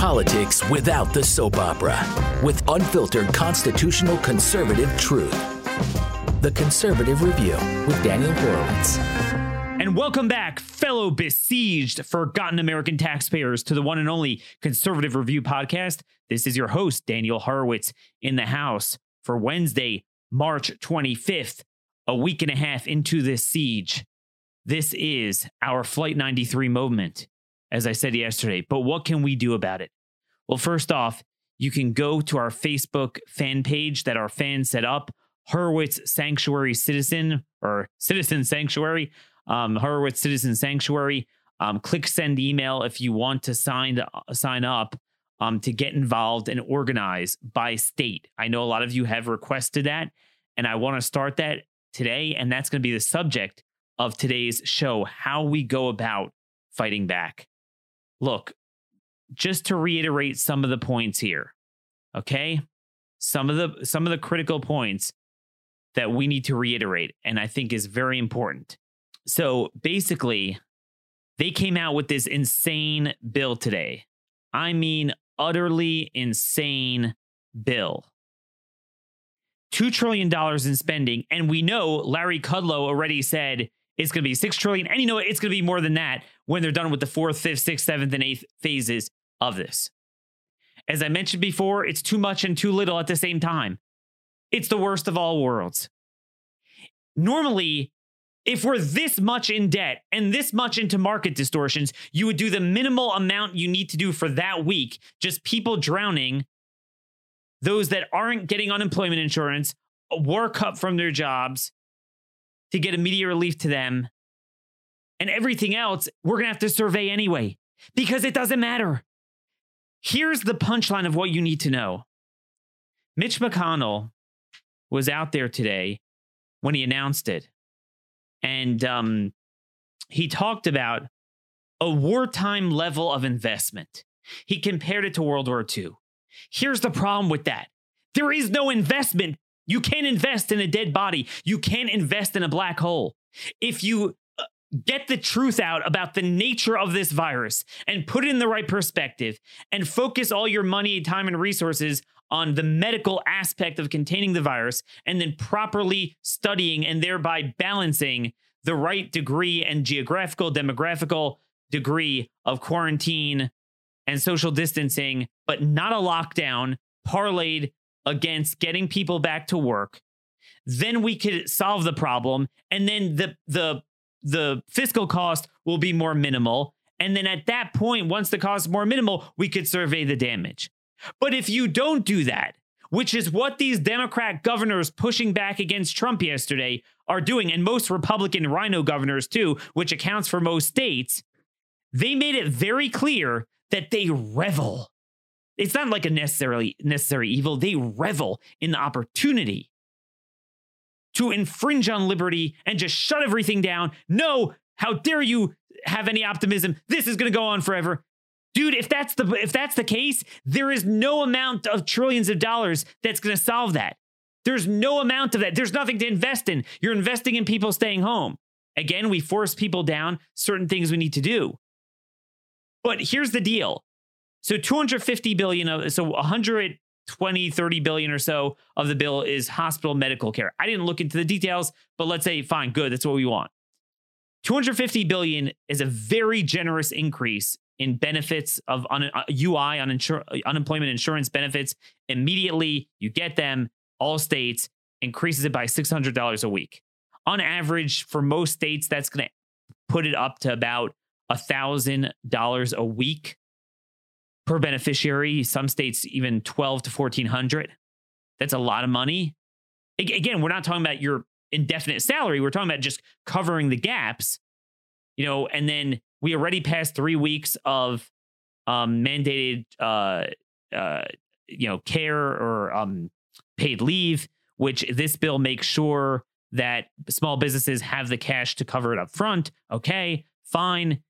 Politics without the soap opera, with unfiltered constitutional conservative truth. The Conservative Review with Daniel Horowitz. And welcome back, fellow besieged, forgotten American taxpayers, to the one and only Conservative Review podcast. This is your host, Daniel Horowitz, in the house for Wednesday, March 25th, a week and a half into this siege. This is our Flight 93 moment, as I said yesterday. But what can we do about it? Well, first off, you can go to our Facebook fan page that our fans set up, Horowitz Sanctuary Citizen, or Citizen Sanctuary, Horowitz Citizen Sanctuary. Click send email if you want to sign up to get involved and organize by state. I know a lot of you have requested that, and I want to start that today, and that's going to be the subject of today's show, how we go about fighting back. Look, just to reiterate some of the points here, okay? Some of the critical points that we need to reiterate, and I think is very important. So basically, they came out with this insane bill today. I mean, utterly insane bill. $2 trillion in spending. And we know Larry Kudlow already said it's going to be $6 trillion. And you know what? It's going to be more than that when they're done with the 4th, 5th, 6th, 7th, and 8th phases of this. As I mentioned before, it's too much and too little at the same time. It's the worst of all worlds. Normally, if we're this much in debt and this much into market distortions, you would do the minimal amount you need to do for that week. Just people drowning, those that aren't getting unemployment insurance, were cut from their jobs to get immediate relief to them. And everything else, we're going to have to survey anyway, because it doesn't matter. Here's the punchline of what you need to know. Mitch McConnell was out there today when he announced it. And he talked about a wartime level of investment. He compared it to World War II. Here's the problem with that. There is no investment. You can't invest in a dead body. You can't invest in a black hole. If you get the truth out about the nature of this virus and put it in the right perspective and focus all your money, time, and resources on the medical aspect of containing the virus, and then properly studying and thereby balancing the right degree and geographical, demographical degree of quarantine and social distancing, but not a lockdown parlayed against getting people back to work, then we could solve the problem. And then the fiscal cost will be more minimal. And then at that point, once the cost is more minimal, we could survey the damage. But if you don't do that, which is what these Democrat governors pushing back against Trump yesterday are doing, and most Republican rhino governors too, which accounts for most states, they made it very clear that they revel. It's not like a necessary evil. They revel in the opportunity to infringe on liberty and just shut everything down. No, how dare you have any optimism? This is going to go on forever. Dude, if that's the case, there is no amount of trillions of dollars that's going to solve that. There's no amount of that. There's nothing to invest in. You're investing in people staying home. Again, we force people down certain things we need to do. But here's the deal. So 250 billion, so 120, 30 billion or so of the bill is hospital medical care. I didn't look into the details, but let's say, fine, good. That's what we want. 250 billion is a very generous increase in benefits of unemployment insurance benefits. Immediately, you get them. All states increases it by $600 a week. On average, for most states, that's going to put it up to about $1,000 a week per beneficiary. Some states even $1,200 to $1,400. That's a lot of money. Again, we're not talking about your indefinite salary. We're talking about just covering the gaps, you know, and then we already passed 3 weeks of mandated, care or paid leave, which this bill makes sure that small businesses have the cash to cover it up front. Okay, fine.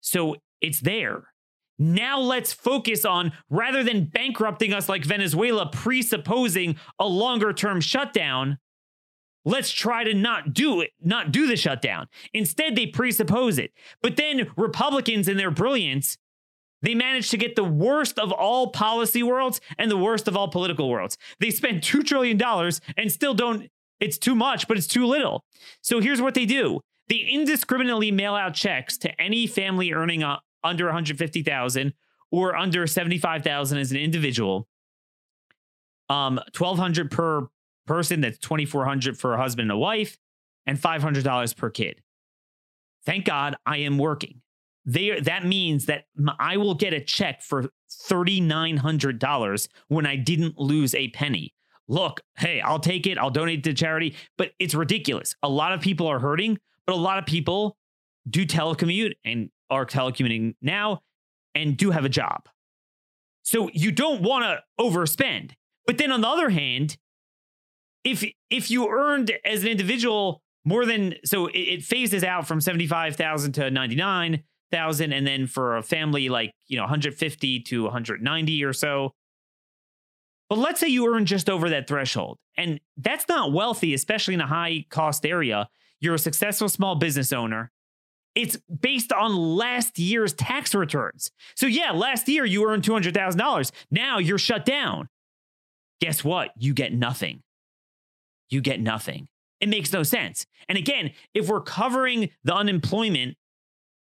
So it's there. Now let's focus on, rather than bankrupting us like Venezuela, presupposing a longer term shutdown, let's try to not do the shutdown. Instead, they presuppose it. But then Republicans, in their brilliance, They managed to get the worst of all policy worlds and the worst of all political worlds. They spent $2 trillion and still don't. It's too much, but it's too little. So here's what they do. They indiscriminately mail out checks to any family earning under $150,000 or under $75,000 as an individual. $1,200 per person. That's $2,400 for a husband and a wife, and $500 per kid. Thank God I am working. That means that I will get a check for $3,900 when I didn't lose a penny. Look, hey, I'll take it. I'll donate it to charity, but it's ridiculous. A lot of people are hurting, but a lot of people do telecommute and are telecommuting now and do have a job. So you don't want to overspend. But then on the other hand, if you earned as an individual more than, so it phases out from $75,000 to $99,000, and then for a family, like, you know, $150,000 to $190,000 or so. But let's say you earn just over that threshold, and that's not wealthy, especially in a high cost area. You're a successful small business owner. It's based on last year's tax returns. So yeah, last year you earned $200,000. Now you're shut down. Guess what? You get nothing. You get nothing. It makes no sense. And again, if we're covering the unemployment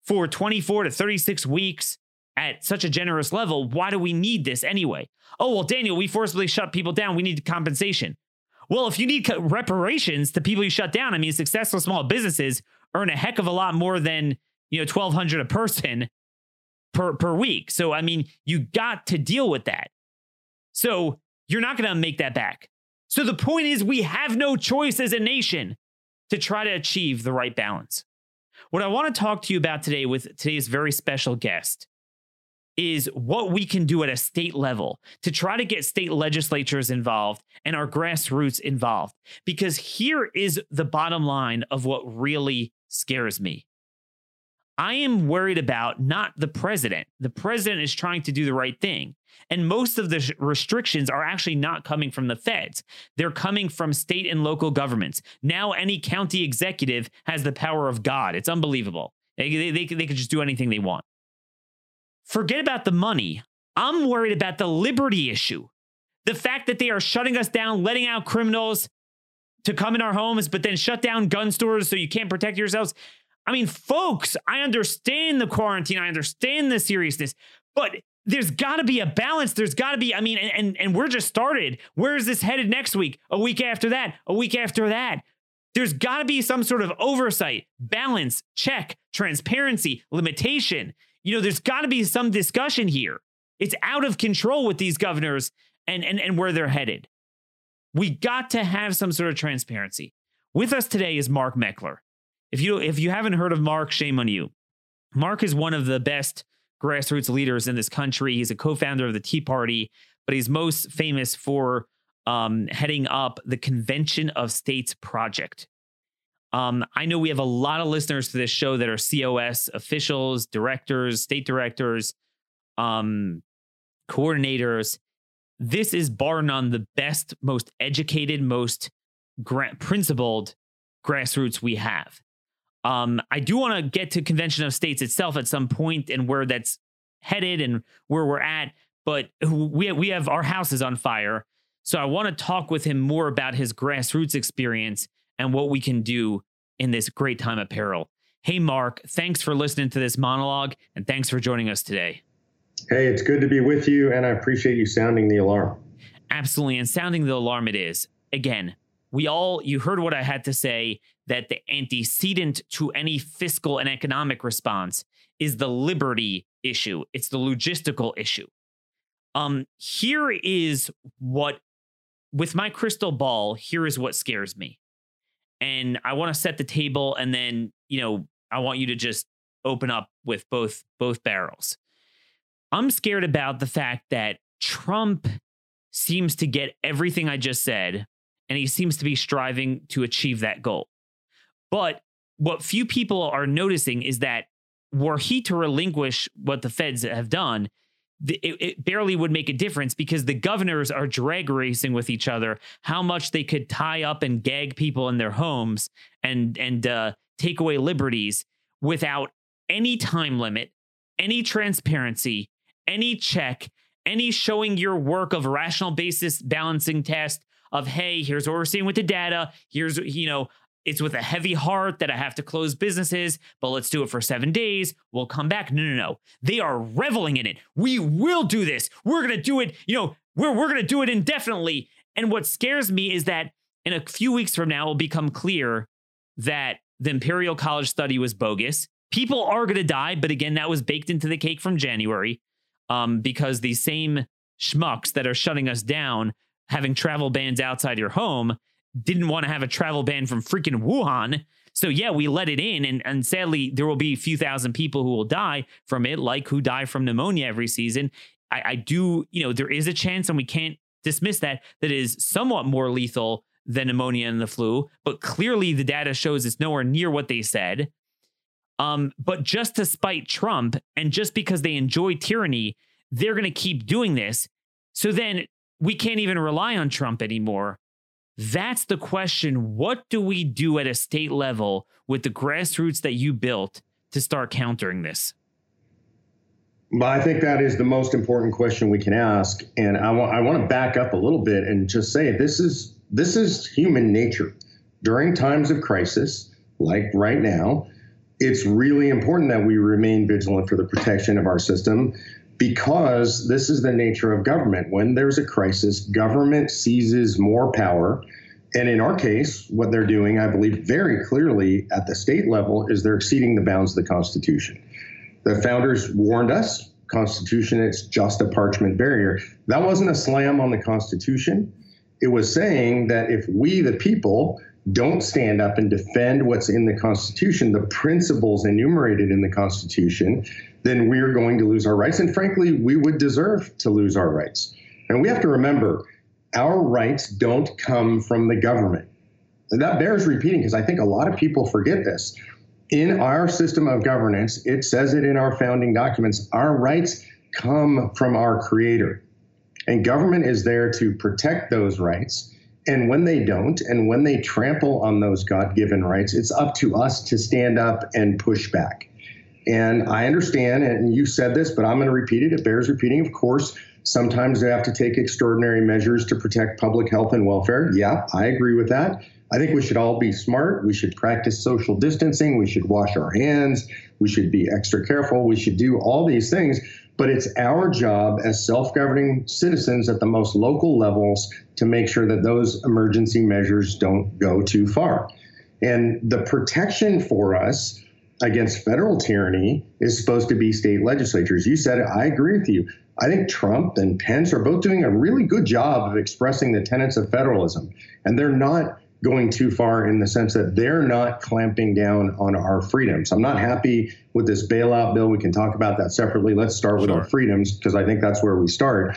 for 24 to 36 weeks at such a generous level, why do we need this anyway? Oh, well, Daniel, we forcibly shut people down. We need compensation. Well, if you need reparations to people you shut down, I mean, successful small businesses earn a heck of a lot more than, you know, $1,200 a person per week. So, I mean, you got to deal with that. So you're not going to make that back. So the point is, we have no choice as a nation to try to achieve the right balance. What I want to talk to you about today with today's very special guest is what we can do at a state level to try to get state legislatures involved and our grassroots involved. Because here is the bottom line of what really scares me. I am worried about not the president. The president is trying to do the right thing. And most of the restrictions are actually not coming from the feds. They're coming from state and local governments. Now any county executive has the power of God. It's unbelievable. They could just do anything they want. Forget about the money. I'm worried about the liberty issue. The fact that they are shutting us down, letting out criminals to come in our homes, but then shut down gun stores so you can't protect yourselves. I mean, folks, I understand the quarantine. I understand the seriousness, but there's got to be a balance. There's got to be, I mean, and we're just started. Where is this headed next week? A week after that? A week after that? There's got to be some sort of oversight, balance, check, transparency, limitation. You know, there's got to be some discussion here. It's out of control with these governors and where they're headed. We got to have some sort of transparency. With us today is Mark Meckler. If you haven't heard of Mark, shame on you. Mark is one of the best grassroots leaders in this country. He's a co-founder of the Tea Party, but he's most famous for heading up the Convention of States project. I know we have a lot of listeners to this show that are COS officials, directors, state directors, coordinators. This is bar none the best, most educated, most principled grassroots we have. I do want to get to Convention of States itself at some point and where that's headed and where we're at, but we have our house is on fire. So I want to talk with him more about his grassroots experience and what we can do in this great time of peril. Hey, Mark, thanks for listening to this monologue, and thanks for joining us today. Hey, it's good to be with you, and I appreciate you sounding the alarm. Absolutely, and sounding the alarm it is. Again, you heard what I had to say, that the antecedent to any fiscal and economic response is the liberty issue. It's the logistical issue. Here is what, with my crystal ball, here is what scares me. And I want to set the table, and then, you know, I want you to just open up with both barrels. I'm scared about the fact that Trump seems to get everything I just said, and he seems to be striving to achieve that goal. But what few people are noticing is that were he to relinquish what the feds have done, it barely would make a difference, because the governors are drag racing with each other how much they could tie up and gag people in their homes and take away liberties without any time limit, any transparency, any check, any showing your work of rational basis balancing test of, hey, here's what we're seeing with the data. Here's, you know, it's with a heavy heart that I have to close businesses, but let's do it for 7 days. We'll come back. No. They are reveling in it. We will do this. We're going to do it. You know, we're going to do it indefinitely. And what scares me is that in a few weeks from now, it will become clear that the Imperial College study was bogus. People are going to die. But again, that was baked into the cake from January, because these same schmucks that are shutting us down, having travel bans outside your home, didn't want to have a travel ban from freaking Wuhan. So yeah, we let it in. And sadly, there will be a few thousand people who will die from it, like who die from pneumonia every season. I do, you know, there is a chance, and we can't dismiss that is somewhat more lethal than pneumonia and the flu, but clearly the data shows it's nowhere near what they said. But just to spite Trump, and just because they enjoy tyranny, they're going to keep doing this. So then we can't even rely on Trump anymore. That's the question. What do we do at a state level with the grassroots that you built to start countering this? Well, I think that is the most important question we can ask. And I want to back up a little bit and just say this is human nature. During times of crisis, like right now, it's really important that we remain vigilant for the protection of our system, because this is the nature of government. When there's a crisis, government seizes more power. And in our case, what they're doing, I believe very clearly at the state level, is they're exceeding the bounds of the Constitution. The founders warned us, Constitution, it's just a parchment barrier. That wasn't a slam on the Constitution. It was saying that if we, the people, don't stand up and defend what's in the Constitution, the principles enumerated in the Constitution, then we're going to lose our rights. And frankly, we would deserve to lose our rights. And we have to remember, our rights don't come from the government. And that bears repeating, because I think a lot of people forget this. In our system of governance, it says it in our founding documents, our rights come from our Creator. And government is there to protect those rights. And when they don't, and when they trample on those God-given rights, it's up to us to stand up and push back. And I understand, and you said this, but I'm going to repeat it. It bears repeating, of course. Sometimes they have to take extraordinary measures to protect public health and welfare. Yeah, I agree with that. I think we should all be smart. We should practice social distancing. We should wash our hands. We should be extra careful. We should do all these things. But it's our job as self-governing citizens at the most local levels to make sure that those emergency measures don't go too far. And the protection for us against federal tyranny is supposed to be state legislatures. You said it. I agree with you. I think Trump and Pence are both doing a really good job of expressing the tenets of federalism. And they're not going too far in the sense that they're not clamping down on our freedoms. I'm not happy with this bailout bill. We can talk about that separately. Let's start with our freedoms, because I think that's where we start.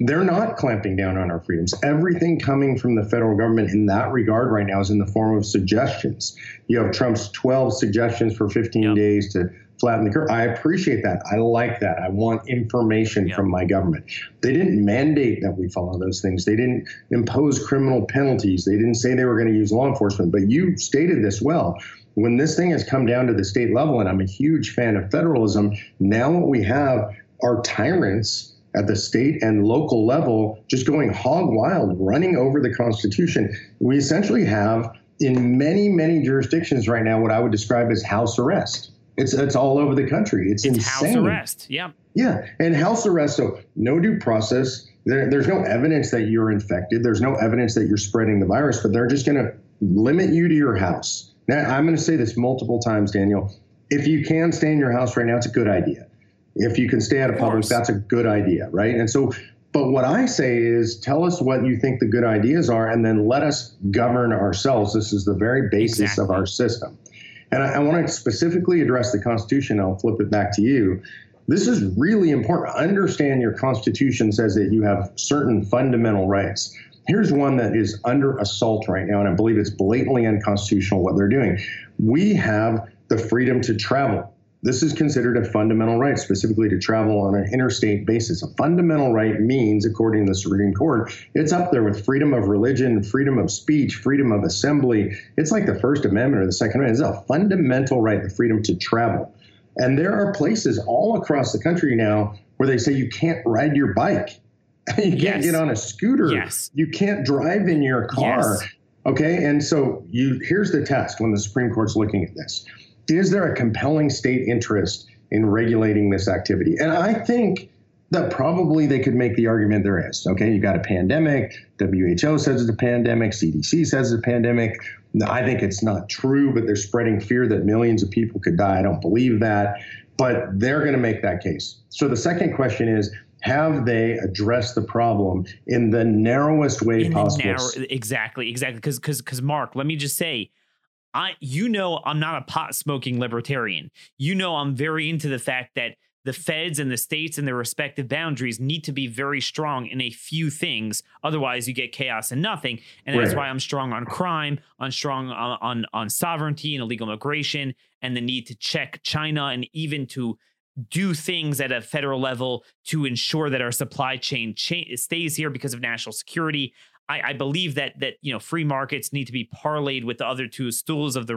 They're not clamping down on our freedoms. Everything coming from the federal government in that regard right now is in the form of suggestions. You have Trump's 12 suggestions for 15 days to flatten the curve. I appreciate that. I like that. I want information from my government. They didn't mandate that we follow those things. They didn't impose criminal penalties. They didn't say they were going to use law enforcement. But you stated this well. When this thing has come down to the state level, and I'm a huge fan of federalism, now what we have are tyrants at the state and local level just going hog wild, running over the Constitution. We essentially have in many, many jurisdictions right now what I would describe as house arrest. It's all over the country. It's insane. House arrest. Yeah. Yeah. And house arrest. So no due process. There's no evidence that you're infected. There's no evidence that you're spreading the virus, but they're just going to limit you to your house. Now, I'm going to say this multiple times, Daniel. If you can stay in your house right now, it's a good idea. If you can stay out of public, that's a good idea, right? And so, but what I say is, tell us what you think the good ideas are, and then let us govern ourselves. This is the very basis of our system. And I want to specifically address the Constitution. I'll flip it back to you. This is really important. Understand your Constitution says that you have certain fundamental rights. Here's one that is under assault right now, and I believe it's blatantly unconstitutional what they're doing. We have the freedom to travel. This is considered a fundamental right, specifically to travel on an interstate basis. A fundamental right means, according to the Supreme Court, it's up there with freedom of religion, freedom of speech, freedom of assembly. It's like the First Amendment or the Second Amendment. It's a fundamental right, the freedom to travel. And there are places all across the country now where they say you can't ride your bike. You can't get on a scooter. You can't drive in your car. Okay. And so here's the test when the Supreme Court's looking at this. Is there a compelling state interest in regulating this activity? And I think that probably they could make the argument there is. Okay, you've got a pandemic. WHO says it's a pandemic. CDC says it's a pandemic. I think it's not true, but they're spreading fear that millions of people could die. I don't believe that. But they're going to make that case. So the second question is, have they addressed the problem in the narrowest way possible? Exactly. Because Mark, let me just say, I'm not a pot-smoking libertarian. I'm very into the fact that the feds and the states and their respective boundaries need to be very strong in a few things. Otherwise, you get chaos and nothing. And that's why I'm strong on crime, on sovereignty and illegal migration, and the need to check China, and even to do things at a federal level to ensure that our supply chain stays here because of national security. I believe that free markets need to be parlayed with the other two legs of the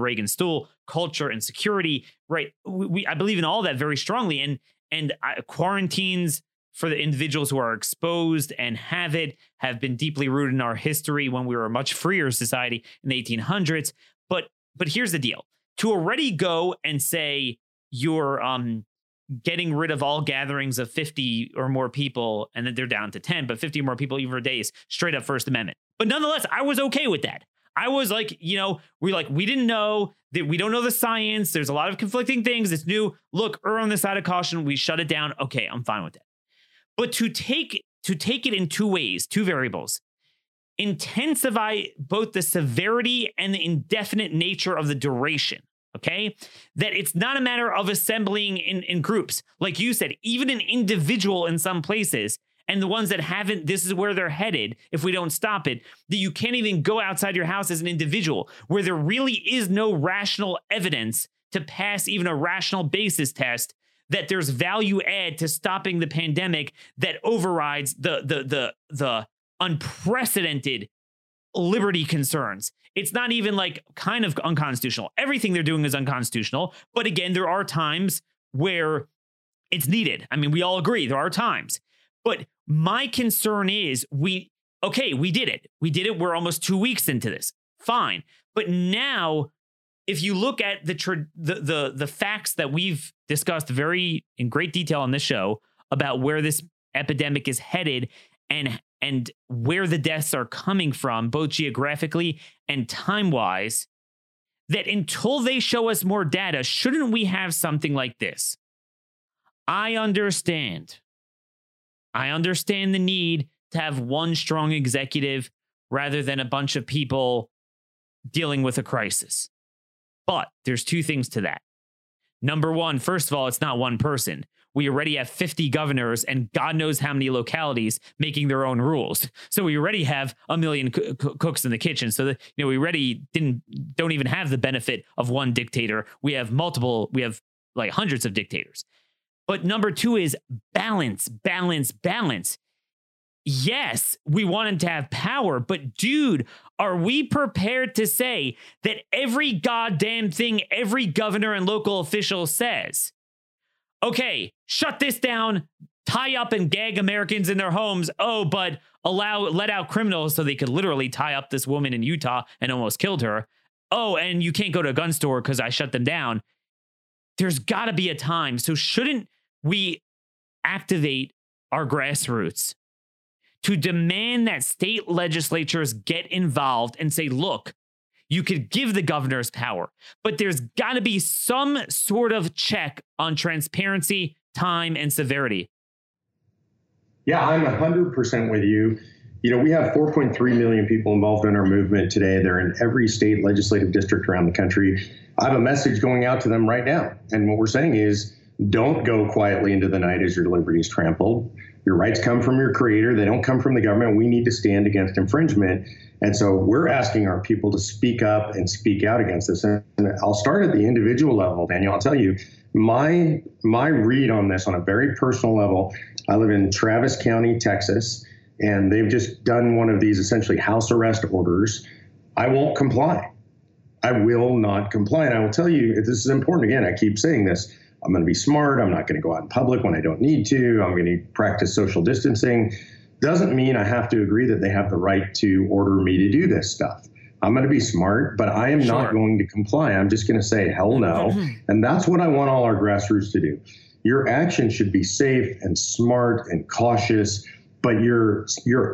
Reagan stool, culture and security. Right. I believe in all that very strongly. And quarantines for the individuals who are exposed and have been deeply rooted in our history when we were a much freer society in the 1800s. But here's the deal: to already go and say you're getting rid of all gatherings of 50 or more people, and then they're down to 10, but 50 or more people even for days, straight up First Amendment. But nonetheless, I was okay with that. I was like, we didn't know that. We don't know the science. There's a lot of conflicting things. It's new. Look, err on the side of caution. We shut it down. Okay, I'm fine with that. But to take it in two ways, two variables, intensify both the severity and the indefinite nature of the duration. OK, that it's not a matter of assembling in groups. Like you said, even an individual in some places, and the ones that haven't, this is where they're headed if we don't stop it, that you can't even go outside your house as an individual, where there really is no rational evidence to pass even a rational basis test that there's value add to stopping the pandemic that overrides the unprecedented liberty concerns. It's not even like kind of unconstitutional. Everything they're doing is unconstitutional. But again, there are times where it's needed. I mean, we all agree there are times. But my concern is we did it. We did it. We're almost 2 weeks into this. Fine. But now, if you look at the facts that we've discussed very in great detail on this show about where this epidemic is headed and where the deaths are coming from, both geographically and time-wise, that until they show us more data, shouldn't we have something like this? I understand the need to have one strong executive rather than a bunch of people dealing with a crisis. But there's two things to that. Number one, first of all, it's not one person. We already have 50 governors and God knows how many localities making their own rules. So we already have a million cooks in the kitchen. So that, we already don't even have the benefit of one dictator. We have like hundreds of dictators. But number two is balance. Yes, we wanted to have power, but dude, are we prepared to say that every goddamn thing every governor and local official says? Okay, shut this down, tie up and gag Americans in their homes. Oh, but let out criminals so they could literally tie up this woman in Utah and almost killed her. Oh, and you can't go to a gun store because I shut them down. There's got to be a time. So shouldn't we activate our grassroots to demand that state legislatures get involved and say, look, you could give the governors power, but there's got to be some sort of check on transparency, time, and severity. Yeah, I'm 100% with you. We have 4.3 million people involved in our movement today. They're in every state legislative district around the country. I have a message going out to them right now. And what we're saying is, don't go quietly into the night as your liberty is trampled. Your rights come from your creator. They don't come from the government. We need to stand against infringement. And so we're asking our people to speak up and speak out against this. And I'll start at the individual level, Daniel. I'll tell you, my read on this on a very personal level, I live in Travis County, Texas, and they've just done one of these essentially house arrest orders. I won't comply. I will not comply. And I will tell you, this is important. Again, I keep saying this. I'm going to be smart. I'm not going to go out in public when I don't need to. I'm going to practice social distancing. Doesn't mean I have to agree that they have the right to order me to do this stuff. I'm going to be smart, but I am not going to comply. I'm just going to say, hell no. And that's what I want all our grassroots to do. Your action should be safe and smart and cautious, but your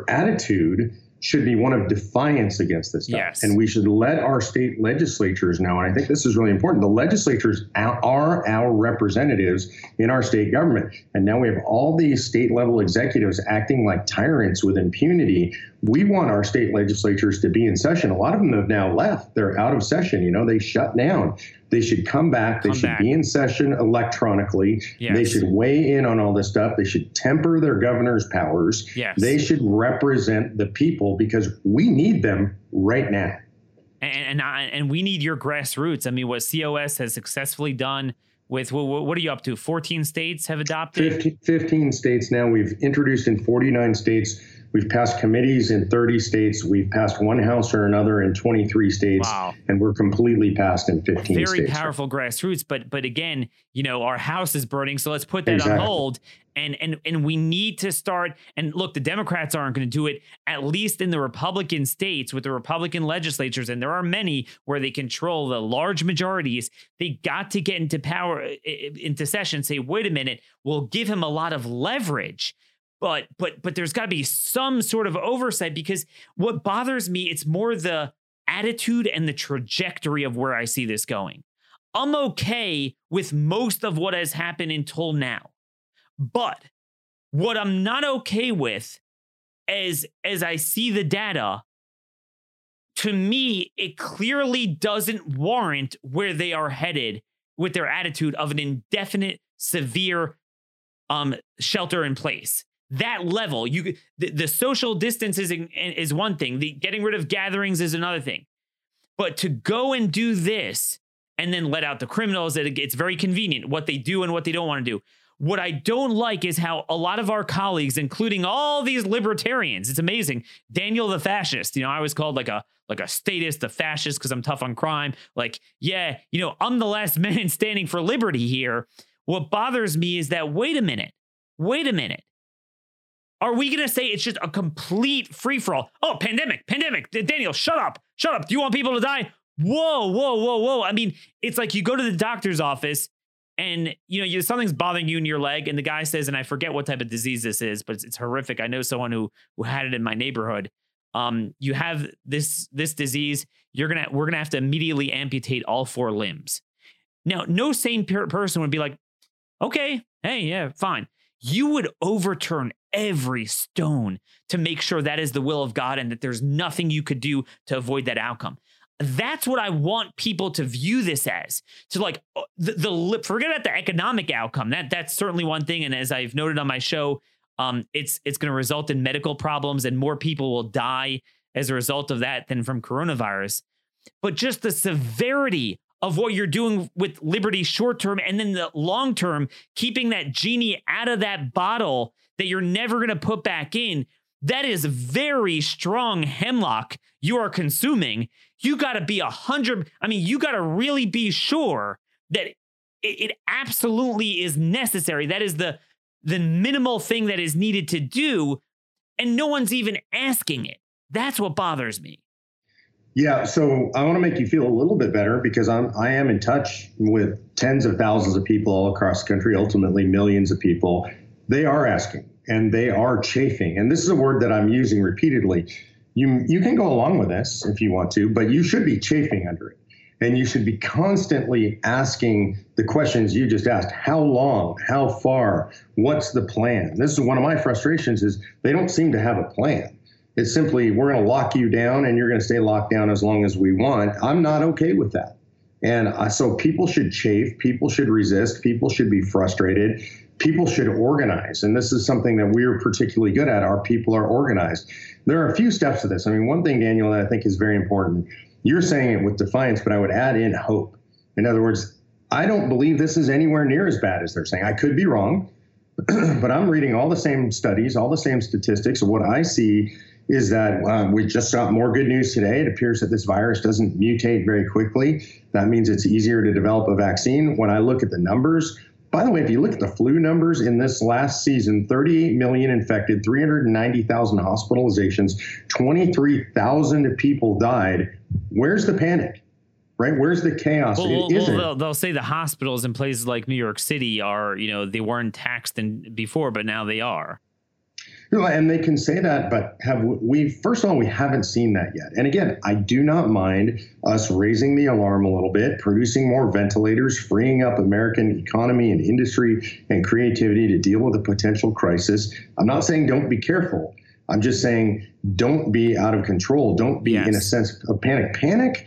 attitude should be one of defiance against this stuff. Yes. And we should let our state legislatures know, and I think this is really important, the legislatures are our representatives in our state government. And now we have all these state level executives acting like tyrants with impunity. We want our state legislatures to be in session. A lot of them have now left. They're out of session. You know, they shut down. They should come back. They should be in session electronically. Yes. They should weigh in on all this stuff. They should temper their governor's powers. Yes. They should represent the people because we need them right now. And we need your grassroots. I mean, what COS has successfully done with, what are you up to? 14 states have adopted? 15 states now. We've introduced in 49 states. We've passed committees in 30 states. We've passed one house or another in 23 states. Wow. And we're completely passed in 15 states. Very powerful grassroots. But again, you know, our house is burning. So let's put that on hold. And we need to start. And look, the Democrats aren't going to do it, at least in the Republican states with the Republican legislatures. And there are many where they control the large majorities. They got to get into power, into session, say, wait a minute, we'll give him a lot of leverage. But there's got to be some sort of oversight, because what bothers me, it's more the attitude and the trajectory of where I see this going. I'm okay with most of what has happened until now, but what I'm not okay with as I see the data, to me, it clearly doesn't warrant where they are headed with their attitude of an indefinite, severe shelter in place. That level, the social distance is one thing. The getting rid of gatherings is another thing. But to go and do this and then let out the criminals, it's very convenient what they do and what they don't want to do. What I don't like is how a lot of our colleagues, including all these libertarians, it's amazing. Daniel the fascist, you know, I was called like a statist, the fascist, because I'm tough on crime. Like, yeah, you know, I'm the last man standing for liberty here. What bothers me is that, wait a minute. Are we going to say it's just a complete free-for-all? Oh, pandemic. Daniel, shut up. Do you want people to die? Whoa. I mean, it's like you go to the doctor's office and, you know, something's bothering you in your leg. And the guy says, and I forget what type of disease this is, but it's horrific. I know someone who had it in my neighborhood. You have this disease. We're going to have to immediately amputate all four limbs. Now, no sane person would be like, okay, hey, yeah, fine. You would overturn every stone to make sure that is the will of God and that there's nothing you could do to avoid that outcome. That's what I want people to view this as. To like the forget about the economic outcome. That's certainly one thing. And as I've noted on my show, it's going to result in medical problems and more people will die as a result of that than from coronavirus. But just the severity of what you're doing with liberty short term and then the long term, keeping that genie out of that bottle that you're never going to put back in, that is very strong hemlock you are consuming. You got to be 100. I mean, you got to really be sure that it absolutely is necessary. That is the minimal thing that is needed to do. And no one's even asking it. That's what bothers me. Yeah, so I want to make you feel a little bit better because I am in touch with tens of thousands of people all across the country, ultimately millions of people. They are asking and they are chafing. And this is a word that I'm using repeatedly. You can go along with this if you want to, but you should be chafing under it. And you should be constantly asking the questions you just asked. How long? How far? What's the plan? This is one of my frustrations is they don't seem to have a plan. It's simply, we're going to lock you down and you're going to stay locked down as long as we want. I'm not okay with that. And so people should chafe, people should resist, people should be frustrated, people should organize. And this is something that we're particularly good at. Our people are organized. There are a few steps to this. I mean, one thing, Daniel, that I think is very important, you're saying it with defiance, but I would add in hope. In other words, I don't believe this is anywhere near as bad as they're saying. I could be wrong, but I'm reading all the same studies, all the same statistics. What I see is that we just got more good news today. It appears that this virus doesn't mutate very quickly. That means it's easier to develop a vaccine. When I look at the numbers, By the way, if you look at the flu numbers in this last season, 38 million infected, 390,000 hospitalizations, 23,000 people died. Where's the panic? Right? Where's the chaos? They'll say the hospitals in places like New York City are, you know, they weren't taxed before, but now they are. And they can say that, but first of all, we haven't seen that yet. And again, I do not mind us raising the alarm a little bit, producing more ventilators, freeing up American economy and industry and creativity to deal with a potential crisis. I'm not saying don't be careful. I'm just saying don't be out of control. Don't be in a sense of panic. Panic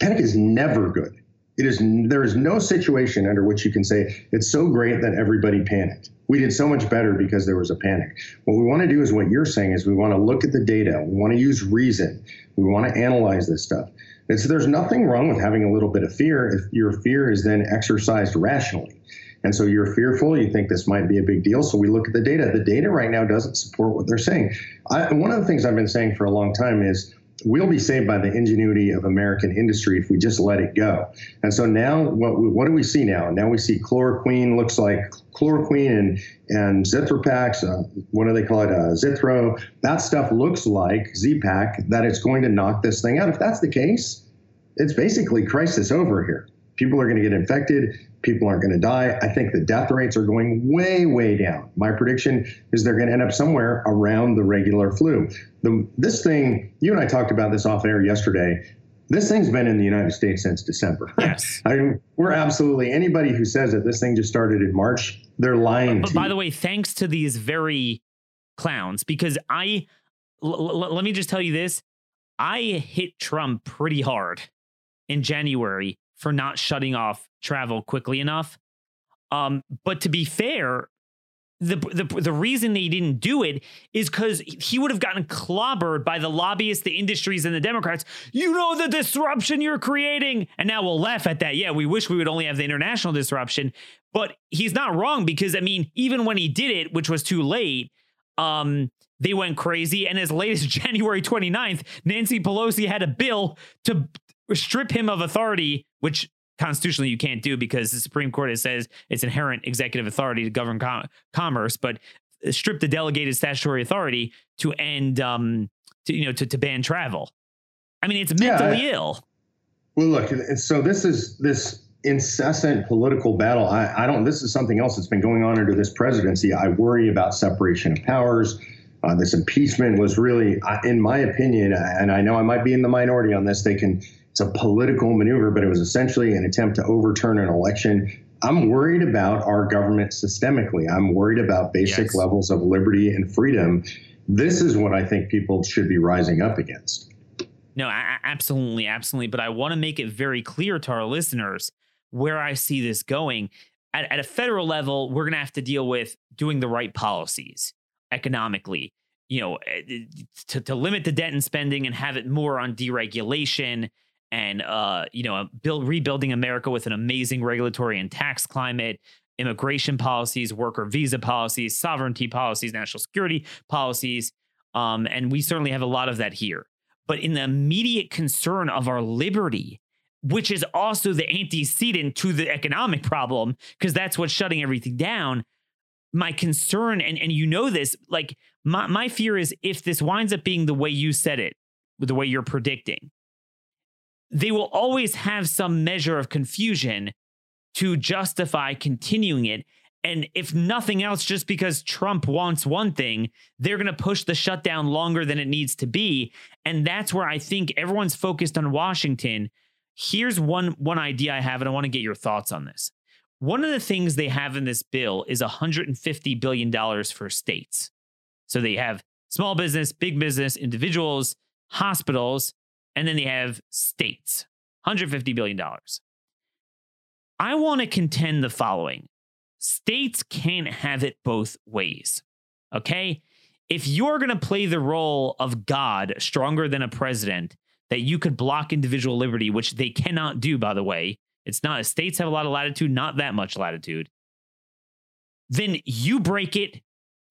is never good. There is no situation under which you can say it's so great that everybody panicked. We did so much better because there was a panic. What we want to do is what you're saying is we want to look at the data. We want to use reason. We want to analyze this stuff. And so there's nothing wrong with having a little bit of fear if your fear is then exercised rationally. And so you're fearful, you think this might be a big deal, so we look at the data. The data right now doesn't support what they're saying. One of the things I've been saying for a long time is we'll be saved by the ingenuity of American industry if we just let it go. And so now, what do we see now? Now we see chloroquine looks like chloroquine and Zithropax, what do they call it, Zithro. That stuff looks like Z-Pak, that it's going to knock this thing out. If that's the case, it's basically crisis over here. People are going to get infected. People aren't going to die. I think the death rates are going way, way down. My prediction is they're going to end up somewhere around the regular flu. This thing, you and I talked about this off air yesterday. This thing's been in the United States since December. Yes. I mean, we're absolutely, anybody who says that this thing just started in March, they're lying to you. But by the way, thanks to these very clowns, because let me just tell you this. I hit Trump pretty hard in January for not shutting off travel quickly enough. But to be fair, the reason they didn't do it is because he would have gotten clobbered by the lobbyists, the industries, and the Democrats. You know the disruption you're creating. And now we'll laugh at that. Yeah, we wish we would only have the international disruption. But he's not wrong because, I mean, even when he did it, which was too late, they went crazy. And as late as January 29th, Nancy Pelosi had a bill to strip him of authority, which constitutionally you can't do because the Supreme Court has says it's inherent executive authority to govern commerce, but strip the delegated statutory authority to end, to ban travel. I mean, it's mentally ill. Well, look, so this is this incessant political battle. This is something else that's been going on under this presidency. I worry about separation of powers. This impeachment was really, in my opinion, and I know I might be in the minority on this, it's a political maneuver, but it was essentially an attempt to overturn an election. I'm worried about our government systemically. I'm worried about basic levels of liberty and freedom. This is what I think people should be rising up against. No, absolutely, absolutely. But I want to make it very clear to our listeners where I see this going. At a federal level, we're going to have to deal with doing the right policies economically, to limit the debt and spending and have it more on deregulation. And, rebuilding America with an amazing regulatory and tax climate, immigration policies, worker visa policies, sovereignty policies, national security policies. And we certainly have a lot of that here. But in the immediate concern of our liberty, which is also the antecedent to the economic problem, because that's what's shutting everything down. My concern, and you know this, like my fear is if this winds up being the way you said it, the way you're predicting, they will always have some measure of confusion to justify continuing it. And if nothing else, just because Trump wants one thing, they're going to push the shutdown longer than it needs to be. And that's where I think everyone's focused on Washington. Here's one idea I have, and I want to get your thoughts on this. One of the things they have in this bill is $150 billion for states. So they have small business, big business, individuals, hospitals, and then they have states, $150 billion. I want to contend the following. States can't have it both ways, okay? If you're going to play the role of God stronger than a president, that you could block individual liberty, which they cannot do, by the way. It's not, states have a lot of latitude, not that much latitude. Then you break it,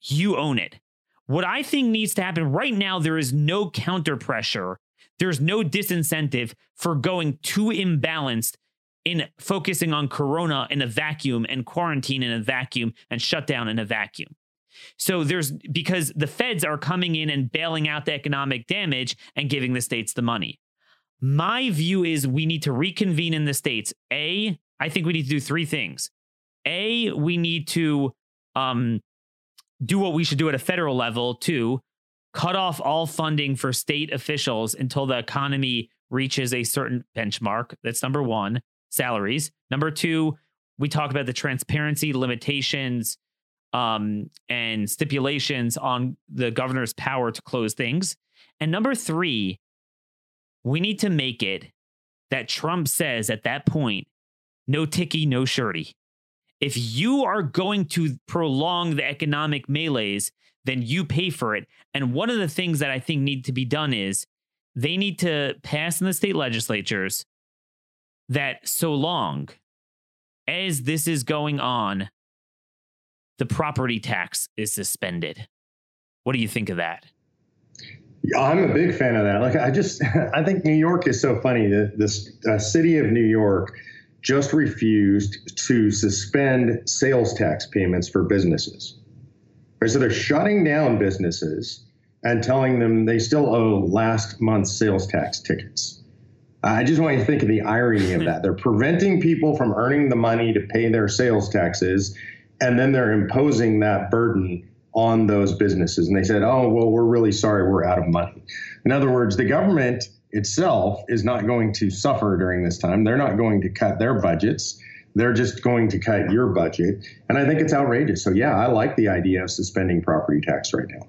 you own it. What I think needs to happen right now, there is no counter pressure. There's no disincentive for going too imbalanced in focusing on corona in a vacuum and quarantine in a vacuum and shutdown in a vacuum. So because the feds are coming in and bailing out the economic damage and giving the states the money. My view is we need to reconvene in the states. I think we need to do three things. We need to do what we should do at a federal level to cut off all funding for state officials until the economy reaches a certain benchmark. That's number one, salaries. Number two, we talked about the transparency limitations and stipulations on the governor's power to close things. And number three, we need to make it that Trump says at that point, no ticky, no shirty. If you are going to prolong the economic melees, then you pay for it. And one of the things that I think need to be done is they need to pass in the state legislatures that so long as this is going on, the property tax is suspended. What do you think of that? I'm a big fan of that. Like I think New York is so funny. The city of New York just refused to suspend sales tax payments for businesses. So they're shutting down businesses and telling them they still owe last month's sales tax tickets. I just want you to think of the irony of that. They're preventing people from earning the money to pay their sales taxes, and then they're imposing that burden on those businesses. And they said, oh, well, we're really sorry, we're out of money. In other words, the government itself is not going to suffer during this time. They're not going to cut their budgets. They're just going to cut your budget. And I think it's outrageous. So, yeah, I like the idea of suspending property tax right now.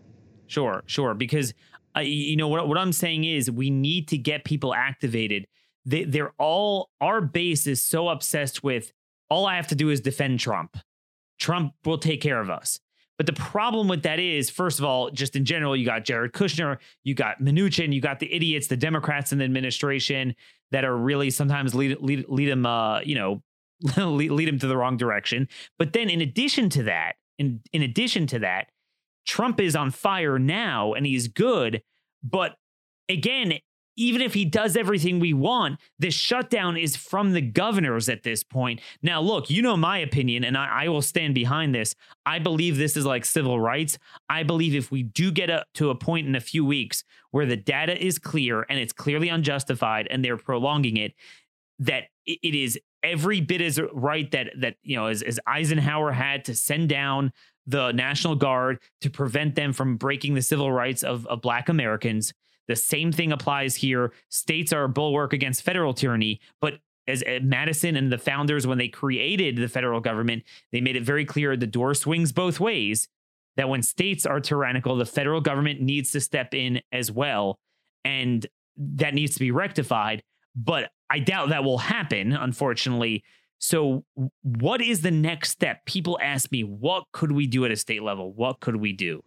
Sure. Because, what I'm saying is we need to get people activated. Our base is so obsessed with all I have to do is defend Trump. Trump will take care of us. But the problem with that is, first of all, just in general, you got Jared Kushner, you got Mnuchin, you got the idiots, the Democrats in the administration that are really sometimes lead him to the wrong direction. But then in addition to that, Trump is on fire now and he's good. But again, even if he does everything we want, the shutdown is from the governors at this point. Now, look, you know my opinion, and I will stand behind this. I believe this is like civil rights. I believe if we do get to a point in a few weeks where the data is clear and it's clearly unjustified and they're prolonging it, that it is every bit as right as Eisenhower had to send down the National Guard to prevent them from breaking the civil rights of Black Americans. The same thing applies here. States are a bulwark against federal tyranny, but as Madison and the founders, when they created the federal government, they made it very clear the door swings both ways, that when states are tyrannical, the federal government needs to step in as well, and that needs to be rectified. But I doubt that will happen, unfortunately. So what is the next step? People ask me, what could we do at a state level? What could we do?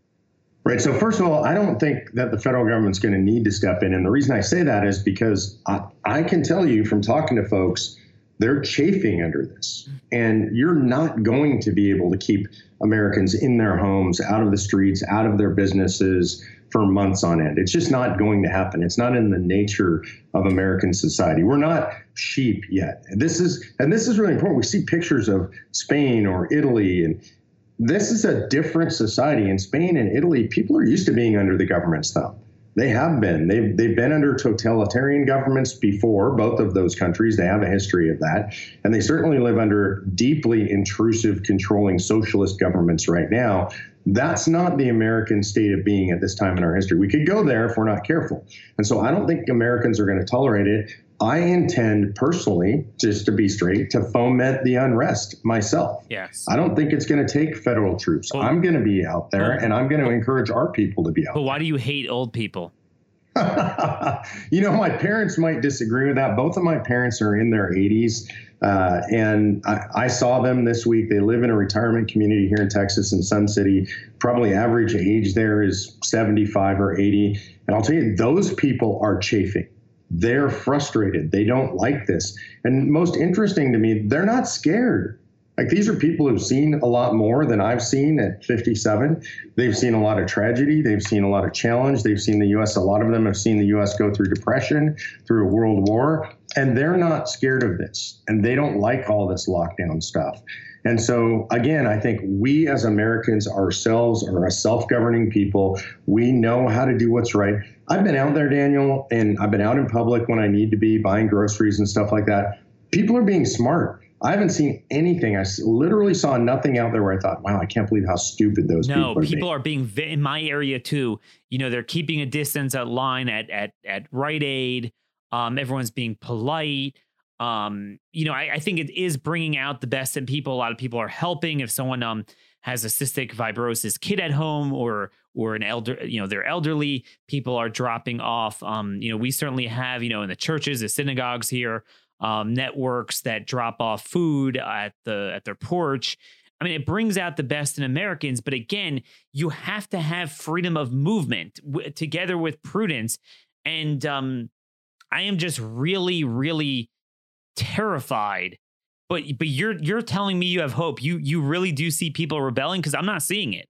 Right. So first of all, I don't think that the federal government's going to need to step in. And the reason I say that is because I can tell you from talking to folks, they're chafing under this. And you're not going to be able to keep Americans in their homes, out of the streets, out of their businesses for months on end. It's just not going to happen. It's not in the nature of American society. We're not sheep yet. This is really important. We see pictures of Spain or Italy, and this is a different society. In Spain and Italy, people are used to being under the government's thumb. They have been. They've been under totalitarian governments before, both of those countries. They have a history of that. And they certainly live under deeply intrusive, controlling socialist governments right now. That's not the American state of being at this time in our history. We could go there if we're not careful. And so I don't think Americans are going to tolerate it. I intend personally, just to be straight, to foment the unrest myself. Yes. I don't think it's going to take federal troops. Well, I'm going to be out there, and I'm going to encourage our people to be out there. But why do you hate old people? My parents might disagree with that. Both of my parents are in their 80s, and I saw them this week. They live in a retirement community here in Texas in Sun City. Probably average age there is 75 or 80. And I'll tell you, those people are chafing. They're frustrated. They don't like this. And most interesting to me, they're not scared. Like, these are people who've seen a lot more than I've seen at 57. They've seen a lot of tragedy. They've seen a lot of challenge. They've seen the U.S. A lot of them have seen the U.S. go through depression, through a world war. And they're not scared of this, and they don't like all this lockdown stuff. And so, again, I think we as Americans ourselves are a self-governing people. We know how to do what's right. I've been out there, Daniel, and I've been out in public when I need to be, buying groceries and stuff like that. People are being smart. I haven't seen anything. I literally saw nothing out there where I thought, wow, I can't believe how stupid those people are. No, people are being, in my area too, you know, they're keeping a distance at line at Rite Aid. Everyone's being polite. You know, I think it is bringing out the best in people. A lot of people are helping. If someone has a cystic fibrosis kid at home or an elder, you know, they're elderly, people are dropping off. You know, we certainly have, you know, in the churches, the synagogues here, networks that drop off food at their porch. I mean, it brings out the best in Americans. But again, you have to have freedom of movement together with prudence. And I am just really, really terrified. But you're telling me you have hope. You really do see people rebelling, because I'm not seeing it.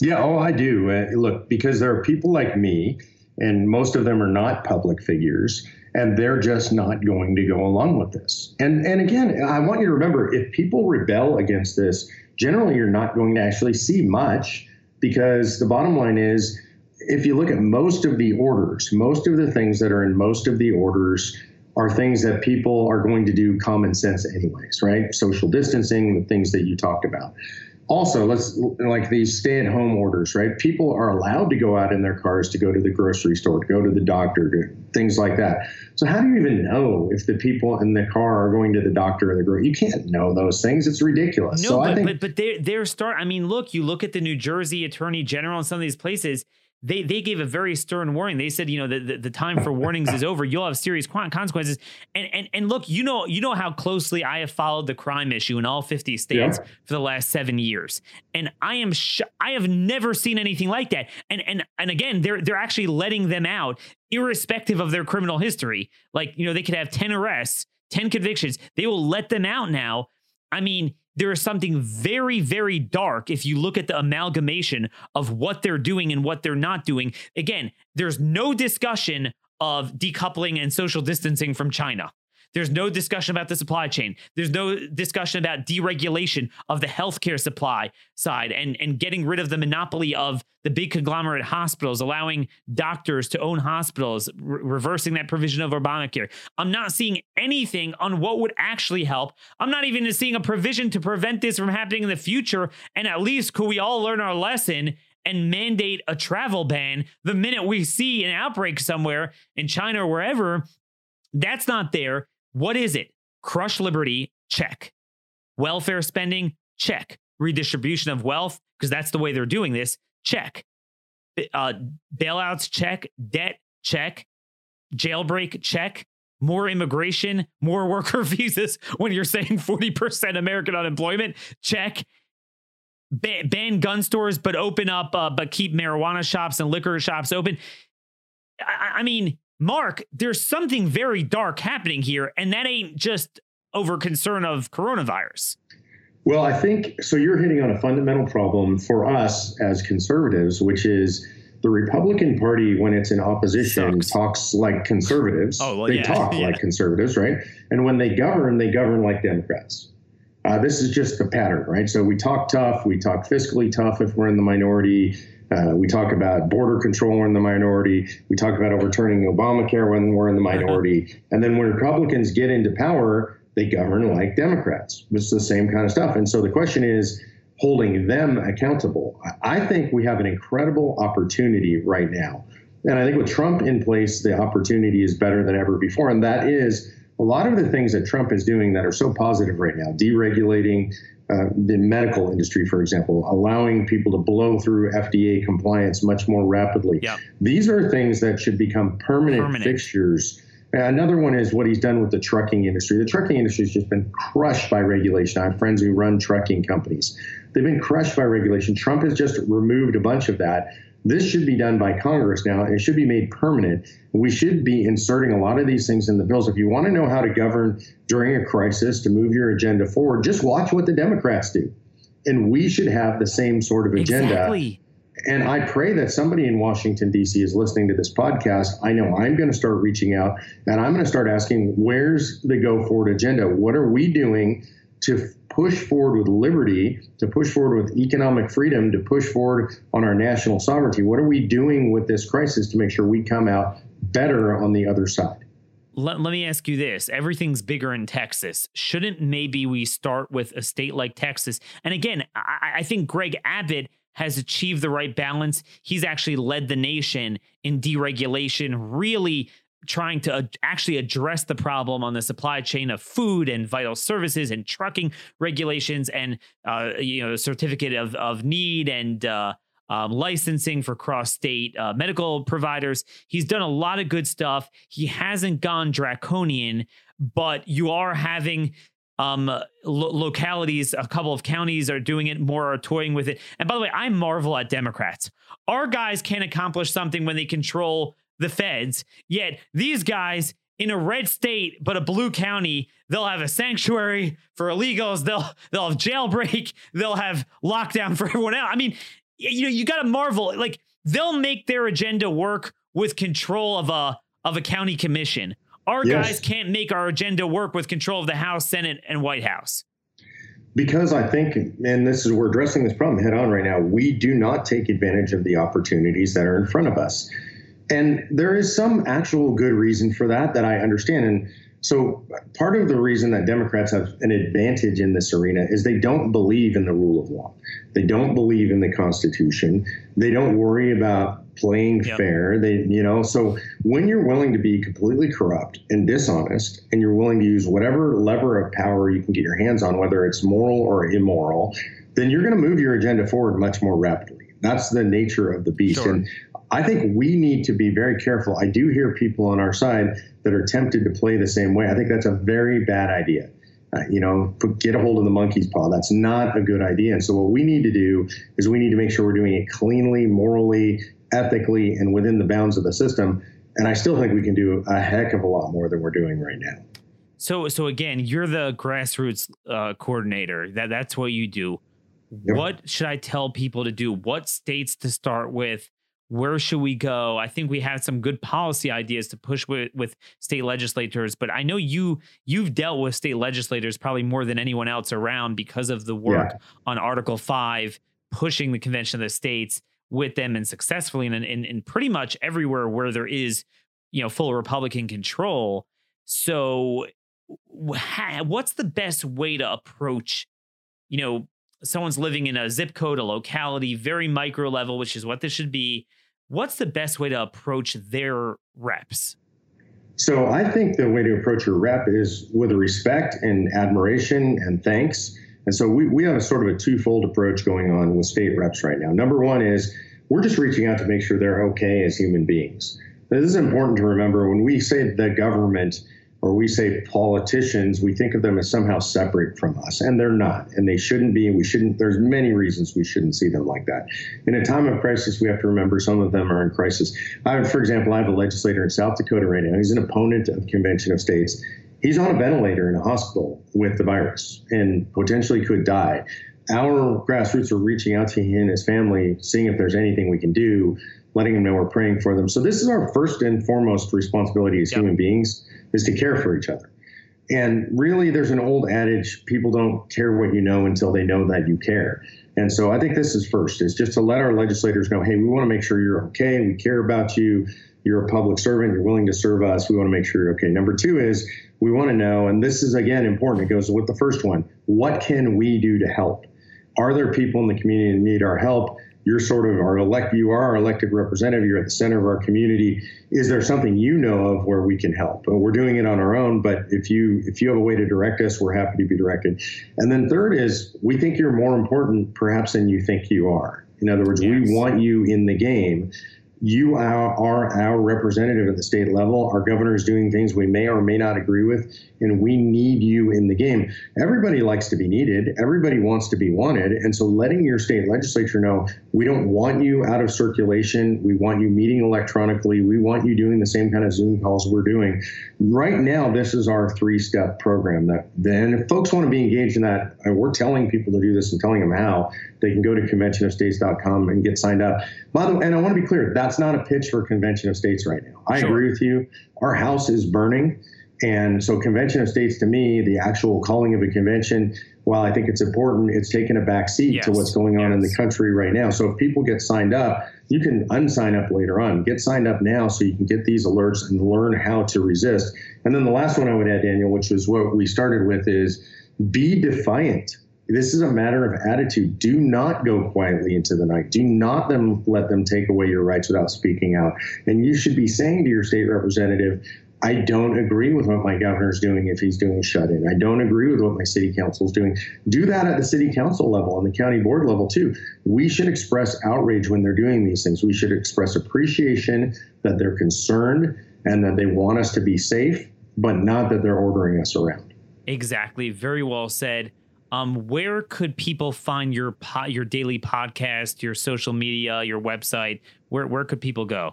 Yeah, oh, I do. Look, because there are people like me, and most of them are not public figures, and they're just not going to go along with this. And again, I want you to remember, if people rebel against this, generally you're not going to actually see much, because the bottom line is, if you look at most of the orders, most of the things that are in most of the orders are things that people are going to do common sense anyways, right? Social distancing, the things that you talked about. Also, let's like these stay-at-home orders, right? People are allowed to go out in their cars to go to the grocery store, to go to the doctor, to things like that. So how do you even know if the people in the car are going to the doctor or the grocery? You can't know those things. It's ridiculous. No, so I think they're starting. I mean, look, you look at the New Jersey Attorney General and some of these places. They gave a very stern warning. They said, you know, the time for warnings is over. You'll have serious consequences. And look, you know how closely I have followed the crime issue in all 50 states for the last 7 years. And I have never seen anything like that. And again, they're actually letting them out irrespective of their criminal history. Like, you know, they could have 10 arrests, 10 convictions. They will let them out now. I mean, there is something very, very dark if you look at the amalgamation of what they're doing and what they're not doing. Again, there's no discussion of decoupling and social distancing from China. There's no discussion about the supply chain. There's no discussion about deregulation of the healthcare supply side and getting rid of the monopoly of the big conglomerate hospitals, allowing doctors to own hospitals, reversing that provision of Obamacare. I'm not seeing anything on what would actually help. I'm not even seeing a provision to prevent this from happening in the future. And at least could we all learn our lesson and mandate a travel ban the minute we see an outbreak somewhere in China or wherever? That's not there. What is it? Crush liberty, check. Welfare spending, check. Redistribution of wealth, because that's the way they're doing this, check. Bailouts, check. Debt, check. Jailbreak, check. More immigration, more worker visas when you're saying 40% American unemployment, check. Ban gun stores, but open up, but keep marijuana shops and liquor shops open. I mean, Mark, there's something very dark happening here, and that ain't just over concern of coronavirus. Well, I think so. You're hitting on a fundamental problem for us as conservatives, which is the Republican Party, when it's in opposition, talks like conservatives. Oh, well, they talk like conservatives, right? And when they govern like Democrats. This is just the pattern, right? So we talk tough. We talk fiscally tough if we're in the minority. We talk about border control when the minority. We talk about overturning Obamacare when we're in the minority. And then when Republicans get into power, they govern like Democrats. It's the same kind of stuff. And so the question is holding them accountable. I think we have an incredible opportunity right now. And I think with Trump in place, the opportunity is better than ever before. And that is a lot of the things that Trump is doing that are so positive right now, deregulating the medical industry, for example, allowing people to blow through FDA compliance much more rapidly. Yep. These are things that should become permanent fixtures. Another one is what he's done with the trucking industry. The trucking industry has just been crushed by regulation. I have friends who run trucking companies. They've been crushed by regulation. Trump has just removed a bunch of that. This should be done by Congress now. It should be made permanent. We should be inserting a lot of these things in the bills. If you want to know how to govern during a crisis to move your agenda forward, just watch what the Democrats do. And we should have the same sort of agenda. Exactly. And I pray that somebody in Washington, D.C. is listening to this podcast. I know I'm going to start reaching out, and I'm going to start asking, where's the go forward agenda? What are we doing to push forward with liberty, to push forward with economic freedom, to push forward on our national sovereignty? What are we doing with this crisis to make sure we come out better on the other side? Let me ask you this. Everything's bigger in Texas. Shouldn't maybe we start with a state like Texas? And again, I think Greg Abbott has achieved the right balance. He's actually led the nation in deregulation, really trying to actually address the problem on the supply chain of food and vital services and trucking regulations and, certificate of need and licensing for cross-state medical providers. He's done a lot of good stuff. He hasn't gone draconian, but you are having localities, a couple of counties are doing it more, are toying with it. And by the way, I marvel at Democrats. Our guys can accomplish something when they control the feds. Yet these guys in a red state, but a blue county, they'll have a sanctuary for illegals. They'll have jailbreak. They'll have lockdown for everyone else. I mean, you got to marvel. Like, they'll make their agenda work with control of a county commission. Our guys can't make our agenda work with control of the House, Senate, and White House. Because I think, and we're addressing this problem head on right now, we do not take advantage of the opportunities that are in front of us. And there is some actual good reason for that I understand. And so part of the reason that Democrats have an advantage in this arena is they don't believe in the rule of law. They don't believe in the Constitution. They don't worry about playing fair. So when you're willing to be completely corrupt and dishonest, and you're willing to use whatever lever of power you can get your hands on, whether it's moral or immoral, then you're going to move your agenda forward much more rapidly. That's the nature of the beast. Sure. And I think we need to be very careful. I do hear people on our side that are tempted to play the same way. I think that's a very bad idea. Get a hold of the monkey's paw. That's not a good idea. And so what we need to do is we need to make sure we're doing it cleanly, morally, ethically, and within the bounds of the system. And I still think we can do a heck of a lot more than we're doing right now. So again, you're the grassroots coordinator. That's what you do. Yep. What should I tell people to do? What states to start with? Where should we go? I think we have some good policy ideas to push with state legislators, but I know you've dealt with state legislators probably more than anyone else around because of the work on Article 5, pushing the Convention of the States with them and successfully in pretty much everywhere where there is, full Republican control. So what's the best way to approach, someone's living in a zip code, a locality, very micro level, which is what this should be. What's the best way to approach their reps? So I think the way to approach your rep is with respect and admiration and thanks. And so we have a sort of a twofold approach going on with state reps right now. Number one is we're just reaching out to make sure they're okay as human beings. Now, this is important to remember. When we say the government or we say politicians, we think of them as somehow separate from us, and they're not, and they shouldn't be. We shouldn't. There's many reasons we shouldn't see them like that. In a time of crisis, we have to remember some of them are in crisis. For example, I have a legislator in South Dakota right now. He's an opponent of Convention of States. He's on a ventilator in a hospital with the virus and potentially could die. Our grassroots are reaching out to him and his family, seeing if there's anything we can do, letting them know we're praying for them. So this is our first and foremost responsibility as human beings, is to care for each other. And really, there's an old adage, people don't care what you know until they know that you care. And so I think this is first, is just to let our legislators know, hey, we want to make sure you're okay. We care about you. You're a public servant. You're willing to serve us. We want to make sure you're okay. Number two is we want to know, and this is, again, important. It goes with the first one. What can we do to help? Are there people in the community that need our help? You're sort of you are our elected representative. You're at the center of our community. Is there something you know of where we can help? We're doing it on our own, but if you have a way to direct us, we're happy to be directed. And then third is we think you're more important perhaps than you think you are. In other words, we want you in the game. You are our representative at the state level. Our governor is doing things we may or may not agree with, and we need you in the game. Everybody likes to be needed. Everybody wants to be wanted. And so letting your state legislature know, we don't want you out of circulation. We want you meeting electronically. We want you doing the same kind of Zoom calls we're doing. Right now, this is our three-step program. If folks want to be engaged in that, we're telling people to do this and telling them how. they can go to conventionofstates.com and get signed up. By the way, and I want to be clear, that's not a pitch for Convention of States right now. I agree with you. Our house is burning. And so Convention of States, to me, the actual calling of a convention, while I think it's important, it's taken a back seat to what's going on in the country right now. So if people get signed up, you can unsign up later on. Get signed up now so you can get these alerts and learn how to resist. And then the last one I would add, Daniel, which was what we started with, is be defiant. This is a matter of attitude. Do not go quietly into the night. Do not let them take away your rights without speaking out. And you should be saying to your state representative, I don't agree with what my governor's doing if he's doing shut-in. I don't agree with what my city council's doing. Do that at the city council level and the county board level too. We should express outrage when they're doing these things. We should express appreciation that they're concerned and that they want us to be safe, but not that they're ordering us around. Exactly. Very well said. Where could people find your daily podcast, your social media, your website? Where could people go?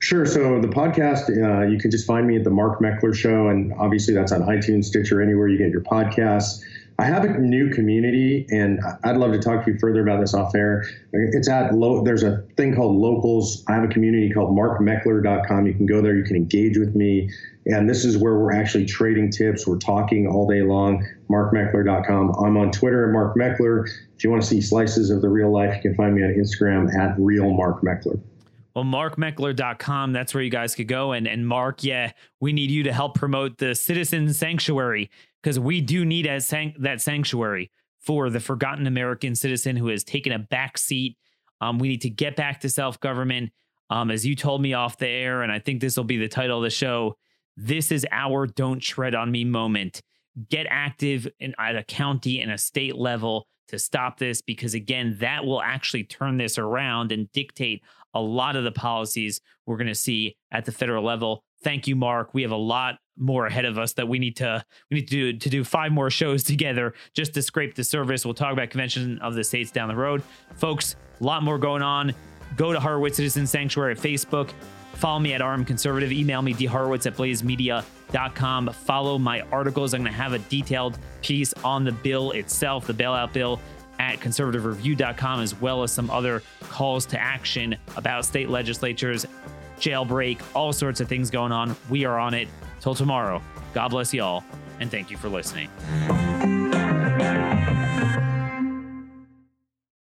Sure. So the podcast, you can just find me at The Mark Meckler Show. And obviously that's on iTunes, Stitcher, anywhere you get your podcasts. I have a new community and I'd love to talk to you further about this off air. It's at there's a thing called Locals. I have a community called markmeckler.com. You can go there. You can engage with me. And this is where we're actually trading tips. We're talking all day long, markmeckler.com. I'm on Twitter at Mark Meckler. If you want to see slices of the real life, you can find me on Instagram at Real Mark Meckler. Well, markmeckler.com, that's where you guys could go. And Mark, we need you to help promote the Citizen Sanctuary, because we do need that sanctuary for the forgotten American citizen who has taken a back seat. We need to get back to self-government. As you told me off the air, and I think this will be the title of the show, this is our don't tread on me moment. Get active at a county and a state level to stop this, because again, that will actually turn this around and dictate a lot of the policies we're going to see at the federal level. Thank you, Mark. We have a lot more ahead of us that we need to do 5 more shows together just to scrape the surface. We'll talk about Convention of the States down the road. Folks, a lot more going on. Go to Horowitz Citizen Sanctuary at Facebook. Follow me at RM Conservative. Email me, dhorowitz@blazemedia.com. Follow my articles. I'm going to have a detailed piece on the bill itself, the bailout bill, at conservativereview.com, as well as some other calls to action about state legislatures, jailbreak, all sorts of things going on. We are on it. Till tomorrow, God bless y'all, and thank you for listening.